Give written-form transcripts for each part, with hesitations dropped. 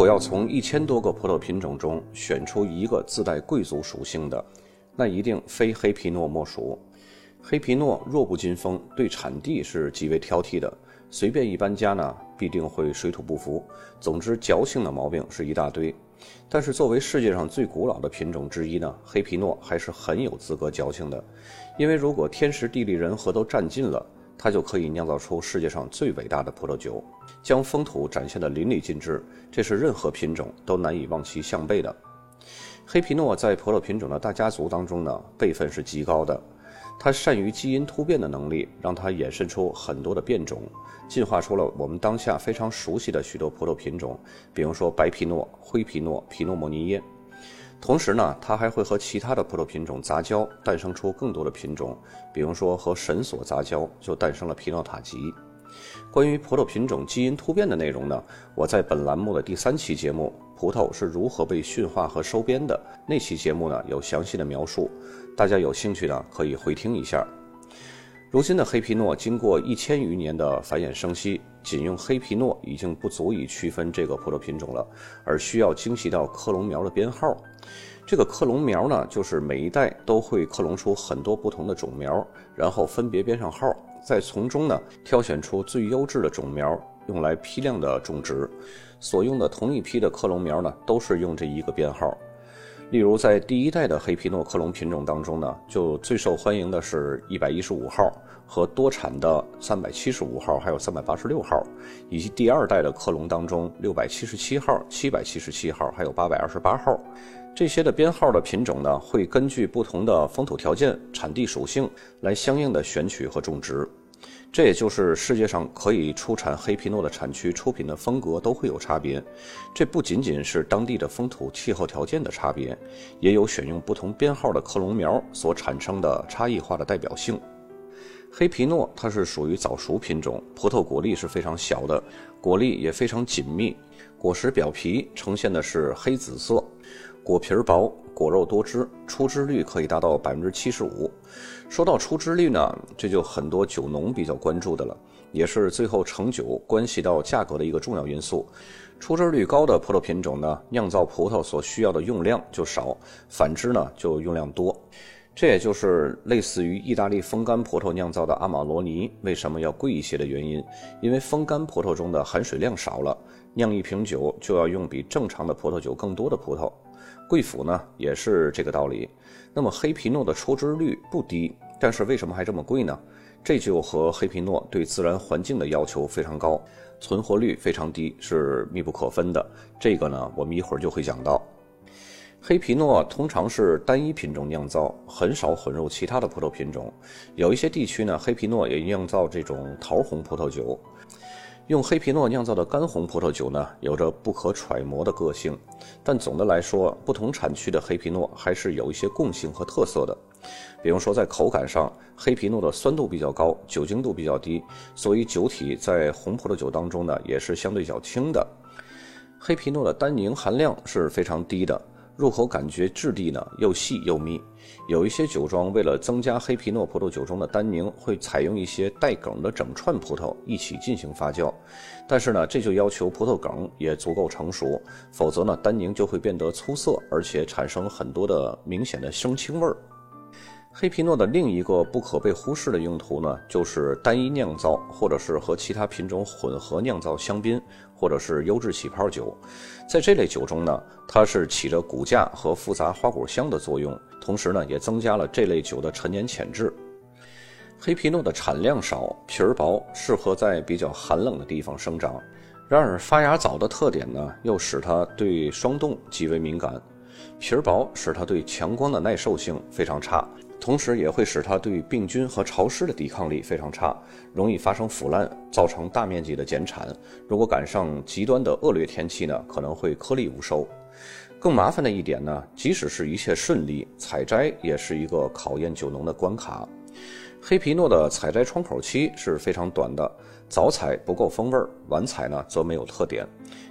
果要从1000多个葡萄品种中选出一个自带贵族属性的，那一定非黑皮诺莫属。黑皮诺弱不禁风，对产地是极为挑剔的，随便一搬家呢，必定会水土不服。总之矫情的毛病是一大堆。但是作为世界上最古老的品种之一呢，黑皮诺还是很有资格矫情的。因为如果天时地利人和都占尽了，它就可以酿造出世界上最伟大的葡萄酒，将风土展现得淋漓尽致，这是任何品种都难以望其项背的。黑皮诺在葡萄品种的大家族当中呢，辈分是极高的。它善于基因突变的能力，让它衍生出很多的变种，进化出了我们当下非常熟悉的许多葡萄品种，比如说白皮诺、灰皮诺、皮诺莫尼耶。同时呢，它还会和其他的葡萄品种杂交，诞生出更多的品种，比如说和神索杂交，就诞生了皮诺塔吉。关于葡萄品种基因突变的内容呢，我在本栏目的第3期节目葡萄是如何被驯化和收编的那期节目呢，有详细的描述，大家有兴趣呢可以回听一下。如今的黑皮诺经过1000余年的繁衍生息，仅用黑皮诺已经不足以区分这个葡萄品种了，而需要精细到克隆苗的编号。这个克隆苗呢，就是每一代都会克隆出很多不同的种苗，然后分别编上号，再从中呢挑选出最优质的种苗，用来批量的种植。所用的同一批的克隆苗呢，都是用这一个编号。例如在第1代的黑皮诺克隆品种当中呢，就最受欢迎的是115号和多产的375号还有386号，以及第2代的克隆当中677号、777号还有828号。这些的编号的品种呢，会根据不同的风土条件、产地属性来相应的选取和种植。这也就是世界上可以出产黑皮诺的产区出品的风格都会有差别，这不仅仅是当地的风土气候条件的差别，也有选用不同编号的克隆苗所产生的差异化的代表性。黑皮诺它是属于早熟品种，葡萄果粒是非常小的，果粒也非常紧密，果实表皮呈现的是黑紫色，果皮薄，果肉多汁，出汁率可以达到 75%。 说到出汁率呢，这就很多酒农比较关注的了，也是最后成酒关系到价格的一个重要因素。出汁率高的葡萄品种呢，酿造葡萄所需要的用量就少，反之呢就用量多。这也就是类似于意大利风干葡萄酿造的阿玛罗尼为什么要贵一些的原因，因为风干葡萄中的含水量少了，酿一瓶酒就要用比正常的葡萄酒更多的葡萄。贵腐呢也是这个道理。那么黑皮诺的出汁率不低，但是为什么还这么贵呢？这就和黑皮诺对自然环境的要求非常高，存活率非常低是密不可分的，这个呢我们一会儿就会讲到。黑皮诺通常是单一品种酿造，很少混入其他的葡萄品种。有一些地区呢，黑皮诺也酿造这种桃红葡萄酒。用黑皮诺酿造的干红葡萄酒呢，有着不可揣摩的个性，但总的来说，不同产区的黑皮诺还是有一些共性和特色的。比如说在口感上，黑皮诺的酸度比较高，酒精度比较低，所以酒体在红葡萄酒当中呢，也是相对较轻的。黑皮诺的单宁含量是非常低的，入口感觉质地呢又细又密。有一些酒庄为了增加黑皮诺葡萄酒中的单宁，会采用一些带梗的整串葡萄一起进行发酵，但是呢这就要求葡萄梗也足够成熟，否则呢单宁就会变得粗涩，而且产生很多的明显的生青味儿。黑皮诺的另一个不可被忽视的用途呢，就是单一酿造或者是和其他品种混合酿造香槟或者是优质起泡酒。在这类酒中呢，它是起着骨架和复杂花果香的作用，同时呢也增加了这类酒的陈年潜质。黑皮诺的产量少，皮儿薄，适合在比较寒冷的地方生长，然而发芽早的特点呢，又使它对霜冻极为敏感。皮儿薄使它对强光的耐受性非常差，同时也会使它对病菌和潮湿的抵抗力非常差，容易发生腐烂，造成大面积的减产。如果赶上极端的恶劣天气呢，可能会颗粒无收。更麻烦的一点呢，即使是一切顺利，采摘也是一个考验酒农的关卡。黑皮诺的采摘窗口期是非常短的，早采不够风味，晚采呢则没有特点，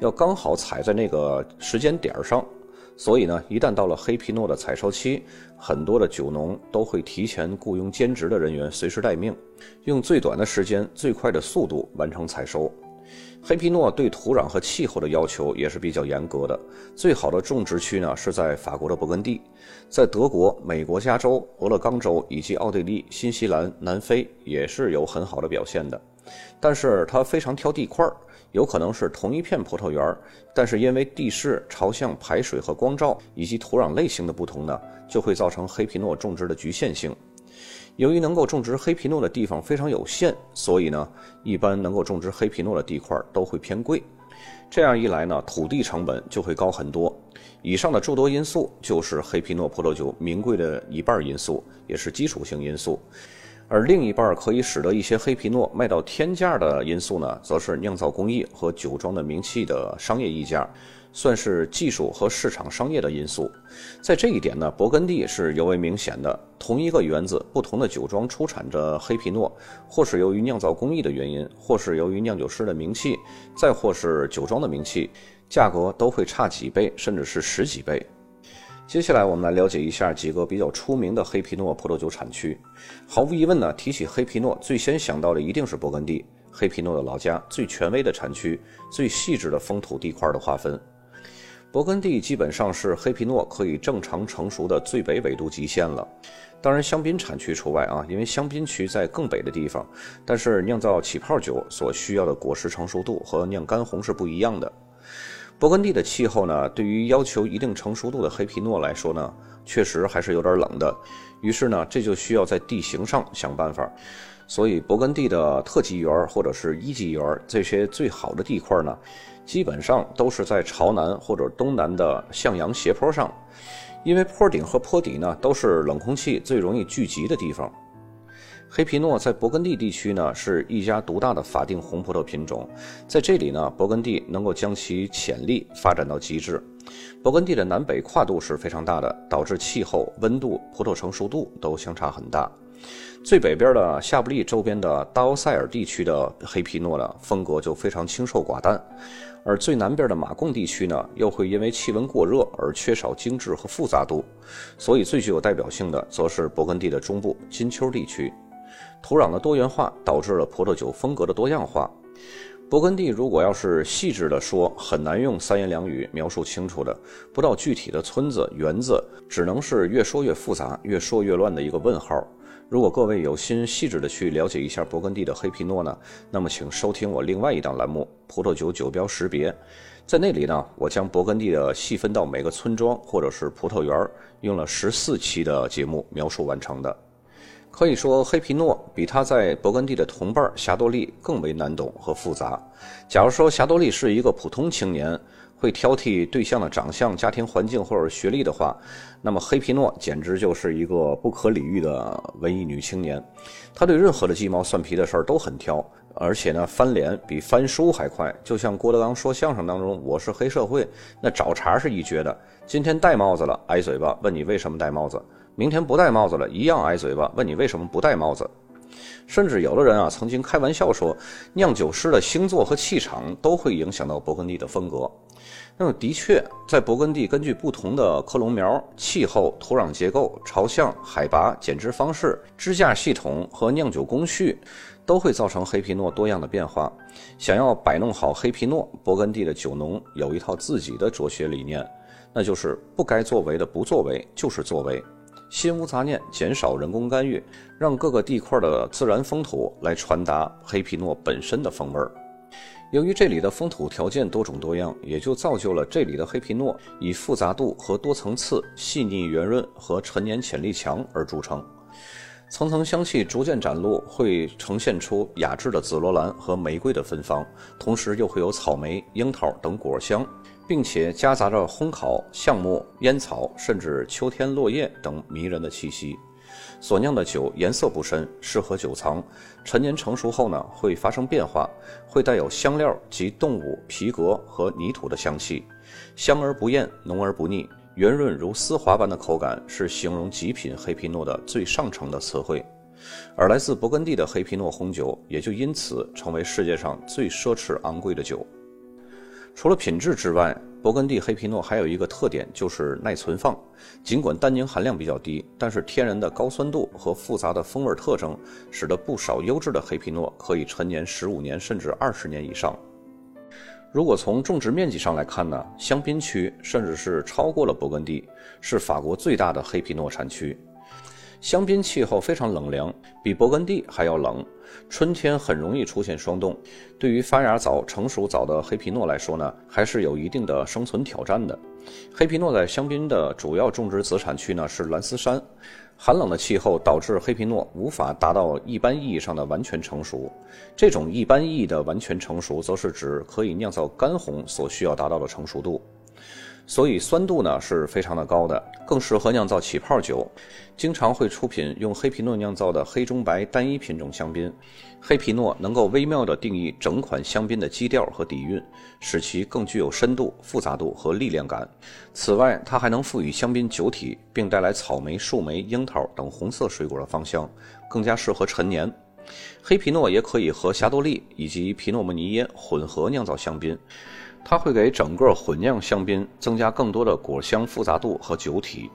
要刚好采在那个时间点上。所以呢，一旦到了黑皮诺的采收期，很多的酒农都会提前雇佣兼职的人员随时待命，用最短的时间、最快的速度完成采收。黑皮诺对土壤和气候的要求也是比较严格的，最好的种植区呢是在法国的勃艮第，在德国、美国加州、俄勒冈州以及奥地利、新西兰、南非也是有很好的表现的。但是它非常挑地块，有可能是同一片葡萄园，但是因为地势、朝向、排水和光照以及土壤类型的不同呢，就会造成黑皮诺种植的局限性。由于能够种植黑皮诺的地方非常有限，所以呢，一般能够种植黑皮诺的地块都会偏贵。这样一来呢，土地成本就会高很多。以上的诸多因素就是黑皮诺葡萄酒名贵的一半因素，也是基础性因素。而另一半可以使得一些黑皮诺卖到天价的因素呢，则是酿造工艺和酒庄的名气的商业溢价，算是技术和市场商业的因素。在这一点呢，勃艮第是尤为明显的。同一个园子，不同的酒庄出产着黑皮诺，或是由于酿造工艺的原因，或是由于酿酒师的名气，再或是酒庄的名气，价格都会差几倍，甚至是十几倍。接下来我们来了解一下几个比较出名的黑皮诺葡萄酒产区。毫无疑问呢，提起黑皮诺，最先想到的一定是勃艮第，黑皮诺的老家，最权威的产区，最细致的风土地块的划分。勃艮第基本上是黑皮诺可以正常成熟的最北纬度极限了，当然香槟产区除外啊，因为香槟区在更北的地方，但是酿造起泡酒所需要的果实成熟度和酿干红是不一样的。勃艮第的气候呢，对于要求一定成熟度的黑皮诺来说呢，确实还是有点冷的，于是呢，这就需要在地形上想办法。所以勃艮第的特级园或者是一级园，这些最好的地块呢，基本上都是在朝南或者东南的向阳斜坡上，因为坡顶和坡底呢，都是冷空气最容易聚集的地方。黑皮诺在勃艮第地区呢，是一家独大的法定红葡萄品种，在这里呢，勃艮第能够将其潜力发展到极致。勃艮第的南北跨度是非常大的，导致气候、温度、葡萄成熟度都相差很大。最北边的夏布利周边的大欧塞尔地区的黑皮诺呢，风格就非常清瘦寡淡，而最南边的马贡地区呢，又会因为气温过热而缺少精致和复杂度，所以最具有代表性的则是勃艮第的中部金丘地区。土壤的多元化导致了葡萄酒风格的多样化。勃艮第如果要是细致的说，很难用三言两语描述清楚的，不到具体的村子、园子，只能是越说越复杂，越说越乱的一个问号。如果各位有心细致的去了解一下勃艮第的黑皮诺呢，那么请收听我另外一档栏目《葡萄酒酒标识别》。在那里呢，我将勃艮第的细分到每个村庄或者是葡萄园，用了14期的节目描述完成的。可以说黑皮诺比它在勃艮第的同伴霞多丽更为难懂和复杂。假如说霞多丽是一个普通青年，会挑剔对象的长相、家庭环境或者学历的话，那么黑皮诺简直就是一个不可理喻的文艺女青年。她对任何的鸡毛蒜皮的事儿都很挑，而且呢，翻脸比翻书还快。就像郭德纲说相声当中，我是黑社会，那找茬是一绝的。今天戴帽子了，挨嘴巴，问你为什么戴帽子。明天不戴帽子了，一样挨嘴巴，问你为什么不戴帽子。甚至有的人啊，曾经开玩笑说，酿酒师的星座和气场都会影响到勃艮第的风格。那么的确，在勃艮第根据不同的克隆苗、气候、土壤结构、朝向、海拔、剪枝方式、支架系统和酿酒工序，都会造成黑皮诺多样的变化。想要摆弄好黑皮诺，勃艮第的酒农有一套自己的哲学理念，那就是不该作为的不作为就是作为。心无杂念，减少人工干预，让各个地块的自然风土来传达黑皮诺本身的风味。由于这里的风土条件多种多样，也就造就了这里的黑皮诺以复杂度和多层次、细腻圆润和陈年潜力强而著称。层层香气逐渐展露，会呈现出雅致的紫罗兰和玫瑰的芬芳，同时又会有草莓、樱桃等果香，并且夹杂着烘烤、橡木、烟草，甚至秋天落叶等迷人的气息。所酿的酒颜色不深，适合酒藏，陈年成熟后呢，会发生变化，会带有香料及动物、皮革和泥土的香气，香而不艳，浓而不腻，圆润如丝滑般的口感是形容极品黑皮诺的最上乘的词汇。而来自勃艮第的黑皮诺红酒也就因此成为世界上最奢侈昂贵的酒。除了品质之外，勃艮第黑皮诺还有一个特点，就是耐存放。尽管单宁含量比较低，但是天然的高酸度和复杂的风味特征，使得不少优质的黑皮诺可以陈年15年甚至20年以上。如果从种植面积上来看呢，香槟区甚至是超过了勃艮第，是法国最大的黑皮诺产区。香槟气候非常冷凉，比勃艮第还要冷，春天很容易出现霜冻。对于发芽早、成熟早的黑皮诺来说呢，还是有一定的生存挑战的。黑皮诺在香槟的主要种植子产区呢是兰斯山，寒冷的气候导致黑皮诺无法达到一般意义上的完全成熟。这种一般意义的完全成熟，则是指可以酿造干红所需要达到的成熟度。所以酸度呢是非常的高的，更适合酿造起泡酒。经常会出品用黑皮诺酿造的黑中白单一品种香槟。黑皮诺能够微妙地定义整款香槟的基调和底蕴，使其更具有深度、复杂度和力量感。此外，它还能赋予香槟酒体，并带来草莓、树莓、樱桃等红色水果的芳香，更加适合陈年。黑皮诺也可以和霞多丽以及皮诺蒙尼耶混合酿造香槟，它会给整个混酿香槟增加更多的果香复杂度和酒体。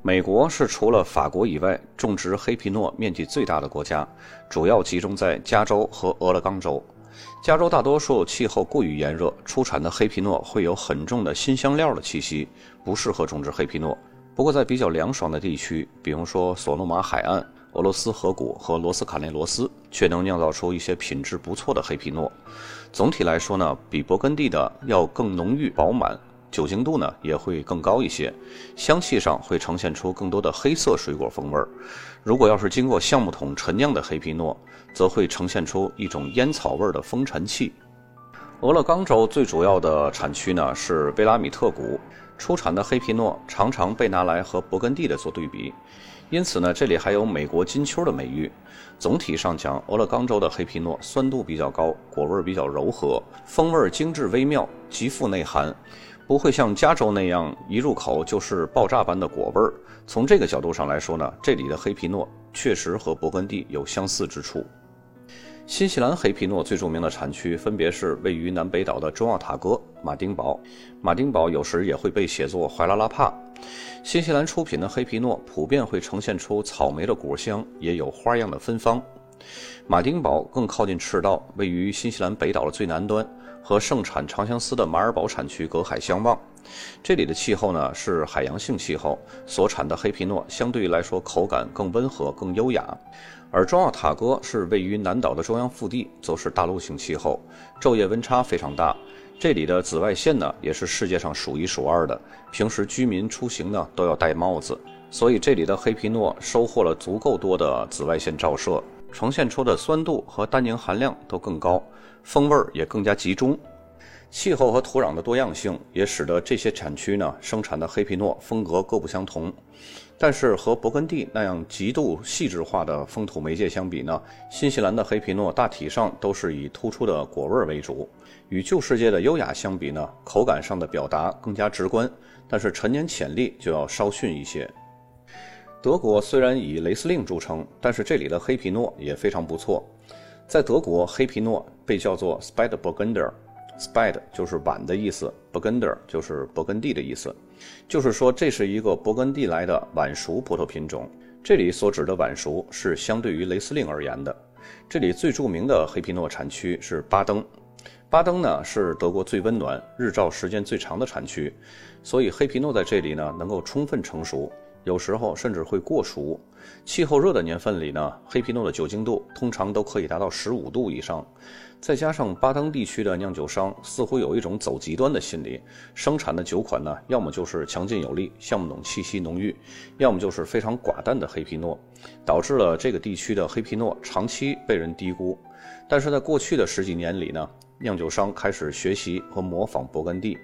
美国是除了法国以外种植黑皮诺面积最大的国家，主要集中在加州和俄勒冈州。加州大多数气候过于炎热，出产的黑皮诺会有很重的辛香料的气息，不适合种植黑皮诺。不过在比较凉爽的地区，比如说索诺马海岸、俄罗斯河谷和罗斯卡内罗斯，却能酿造出一些品质不错的黑皮诺。总体来说呢，比勃艮第的要更浓郁饱满，酒精度呢也会更高一些，香气上会呈现出更多的黑色水果风味。如果要是经过橡木桶陈酿的黑皮诺，则会呈现出一种烟草味的风尘气。俄勒冈州最主要的产区呢是贝拉米特谷，出产的黑皮诺常常被拿来和勃艮第的做对比，因此呢，这里还有美国金秋的美誉。总体上讲，俄勒冈州的黑皮诺酸度比较高，果味比较柔和，风味精致微妙，极富内涵，不会像加州那样一入口就是爆炸般的果味。从这个角度上来说呢，这里的黑皮诺确实和勃艮第有相似之处。新西兰黑皮诺最著名的产区分别是位于南北岛的中奥塔哥、马丁堡。马丁堡有时也会被写作怀拉拉帕。新西兰出品的黑皮诺普遍会呈现出草莓的果香，也有花样的芬芳。马丁堡更靠近赤道，位于新西兰北岛的最南端，和盛产长相思的马尔堡产区隔海相望。这里的气候呢是海洋性气候，所产的黑皮诺相对来说口感更温和、更优雅。而中奥塔哥是位于南岛的中央腹地，则是大陆性气候，昼夜温差非常大。这里的紫外线呢也是世界上数一数二的，平时居民出行呢都要戴帽子，所以这里的黑皮诺收获了足够多的紫外线照射，呈现出的酸度和单宁含量都更高，风味也更加集中。气候和土壤的多样性也使得这些产区呢生产的黑皮诺风格各不相同。但是和勃艮第那样极度细致化的风土媒介相比呢，新西兰的黑皮诺大体上都是以突出的果味为主。与旧世界的优雅相比呢，口感上的表达更加直观，但是陈年潜力就要稍逊一些。德国虽然以雷司令著称，但是这里的黑皮诺也非常不错。在德国，黑皮诺被叫做 Spätburgunder， Spät 就是晚的意思， Burgunder 就是勃艮第的意思，就是说这是一个勃艮第来的晚熟葡萄品种。这里所指的晚熟是相对于雷司令而言的。这里最著名的黑皮诺产区是巴登。巴登呢是德国最温暖、日照时间最长的产区，所以黑皮诺在这里呢能够充分成熟，有时候甚至会过熟。气候热的年份里呢，黑皮诺的酒精度通常都可以达到15度以上。再加上巴登地区的酿酒商似乎有一种走极端的心理，生产的酒款呢，要么就是强劲有力、橡木桶气息浓郁，要么就是非常寡淡的黑皮诺，导致了这个地区的黑皮诺长期被人低估。但是在过去的十几年里呢，酿酒商开始学习和模仿勃艮第，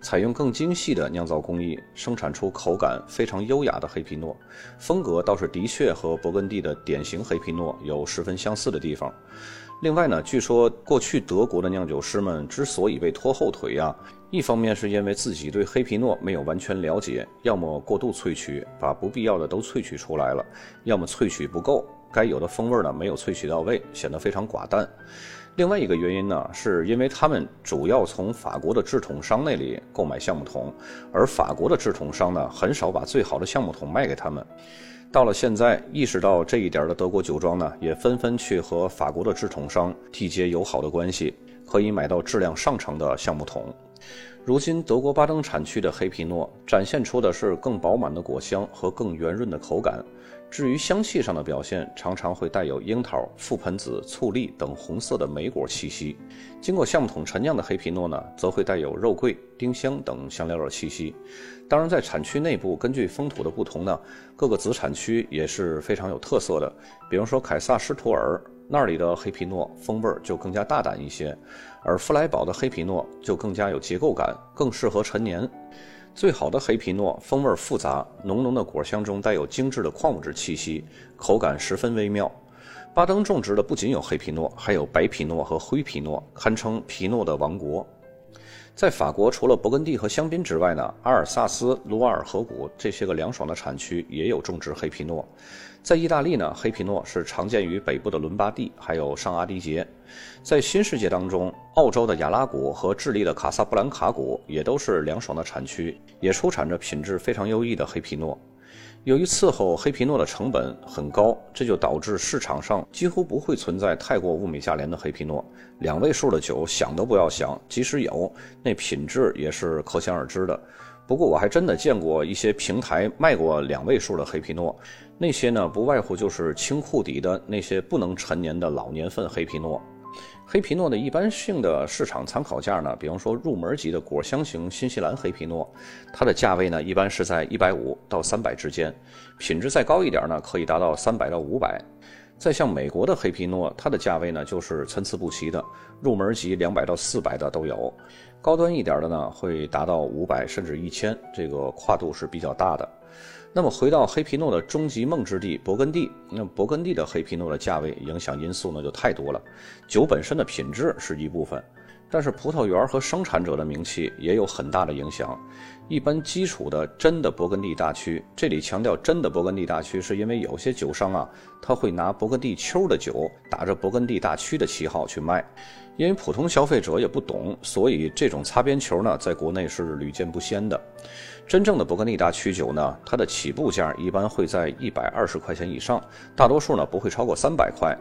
采用更精细的酿造工艺，生产出口感非常优雅的黑皮诺。风格倒是的确和勃艮第的典型黑皮诺有十分相似的地方。另外呢，据说过去德国的酿酒师们之所以被拖后腿啊，一方面是因为自己对黑皮诺没有完全了解，要么过度萃取，把不必要的都萃取出来了，要么萃取不够，该有的风味呢没有萃取到位，显得非常寡淡。另外一个原因呢，是因为他们主要从法国的制桶商那里购买橡木桶，而法国的制桶商呢，很少把最好的橡木桶卖给他们。到了现在，意识到这一点的德国酒庄呢，也纷纷去和法国的制桶商缔结友好的关系。可以买到质量上乘的橡木桶。如今德国巴登产区的黑皮诺展现出的是更饱满的果香和更圆润的口感，至于香气上的表现，常常会带有樱桃、覆盆子、醋栗等红色的莓果气息。经过橡木桶陈酿的黑皮诺呢，则会带有肉桂、丁香等香料的气息。当然在产区内部，根据风土的不同呢，各个子产区也是非常有特色的。比如说凯撒施图尔那里的黑皮诺风味就更加大胆一些，而弗莱堡的黑皮诺就更加有结构感，更适合陈年。最好的黑皮诺风味复杂，浓浓的果香中带有精致的矿物质气息，口感十分微妙。巴登种植的不仅有黑皮诺，还有白皮诺和灰皮诺，堪称皮诺的王国。在法国，除了勃艮第和香槟之外呢，阿尔萨斯、卢瓦尔河谷这些个凉爽的产区也有种植黑皮诺。在意大利呢，黑皮诺是常见于北部的伦巴第，还有上阿迪杰。在新世界当中，澳洲的雅拉谷和智利的卡萨布兰卡谷也都是凉爽的产区，也出产着品质非常优异的黑皮诺。由于伺候黑皮诺的成本很高，这就导致市场上几乎不会存在太过物美价廉的黑皮诺，两位数的酒想都不要想，即使有，那品质也是可想而知的。不过我还真的见过一些平台卖过两位数的黑皮诺，那些呢不外乎就是清库底的那些不能陈年的老年份黑皮诺。黑皮诺的一般性的市场参考价呢，比方说入门级的果香型新西兰黑皮诺，它的价位呢一般是在150到300之间，品质再高一点呢可以达到300到500。再像美国的黑皮诺，它的价位呢就是参差不齐的，入门级200到400的都有，高端一点的呢会达到500甚至1000，这个跨度是比较大的。那么回到黑皮诺的终极梦之地勃艮第，那勃艮第的黑皮诺的价位影响因素呢就太多了，酒本身的品质是一部分，但是葡萄园和生产者的名气也有很大的影响。一般基础的真的勃艮第大区，这里强调真的勃艮第大区，是因为有些酒商啊，他会拿勃艮第丘的酒打着勃艮第大区的旗号去卖，因为普通消费者也不懂，所以这种擦边球呢在国内是屡见不鲜的。真正的勃艮第大区酒呢，它的起步价一般会在120块钱以上，大多数呢不会超过300块。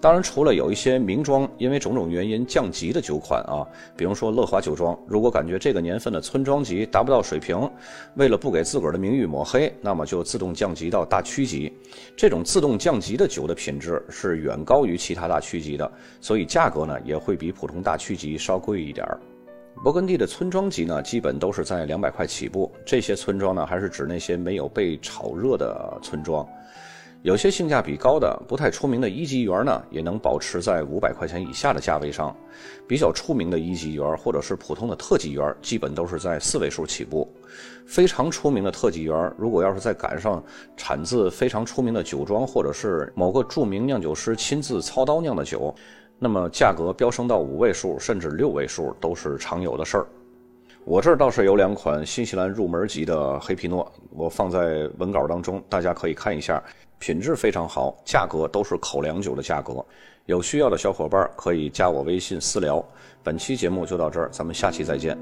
当然除了有一些名庄因为种种原因降级的酒款啊，比如说乐华酒庄，如果感觉这个年份的村庄级达不到水平，为了不给自个儿的名誉抹黑，那么就自动降级到大区级。这种自动降级的酒的品质是远高于其他大区级的，所以价格呢也会比普通大区级稍贵一点。勃艮第的村庄级呢，基本都是在200块起步，这些村庄呢还是指那些没有被炒热的村庄。有些性价比高的不太出名的一级园呢，也能保持在500块钱以下的价位上，比较出名的一级园或者是普通的特级园基本都是在4位数起步。非常出名的特级园，如果要是再赶上产自非常出名的酒庄或者是某个著名酿酒师亲自操刀酿的酒，那么价格飙升到5位数甚至6位数都是常有的事儿。我这儿倒是有两款新西兰入门级的黑皮诺，我放在文稿当中，大家可以看一下，品质非常好，价格都是口粮酒的价格。有需要的小伙伴可以加我微信私聊。本期节目就到这儿，咱们下期再见。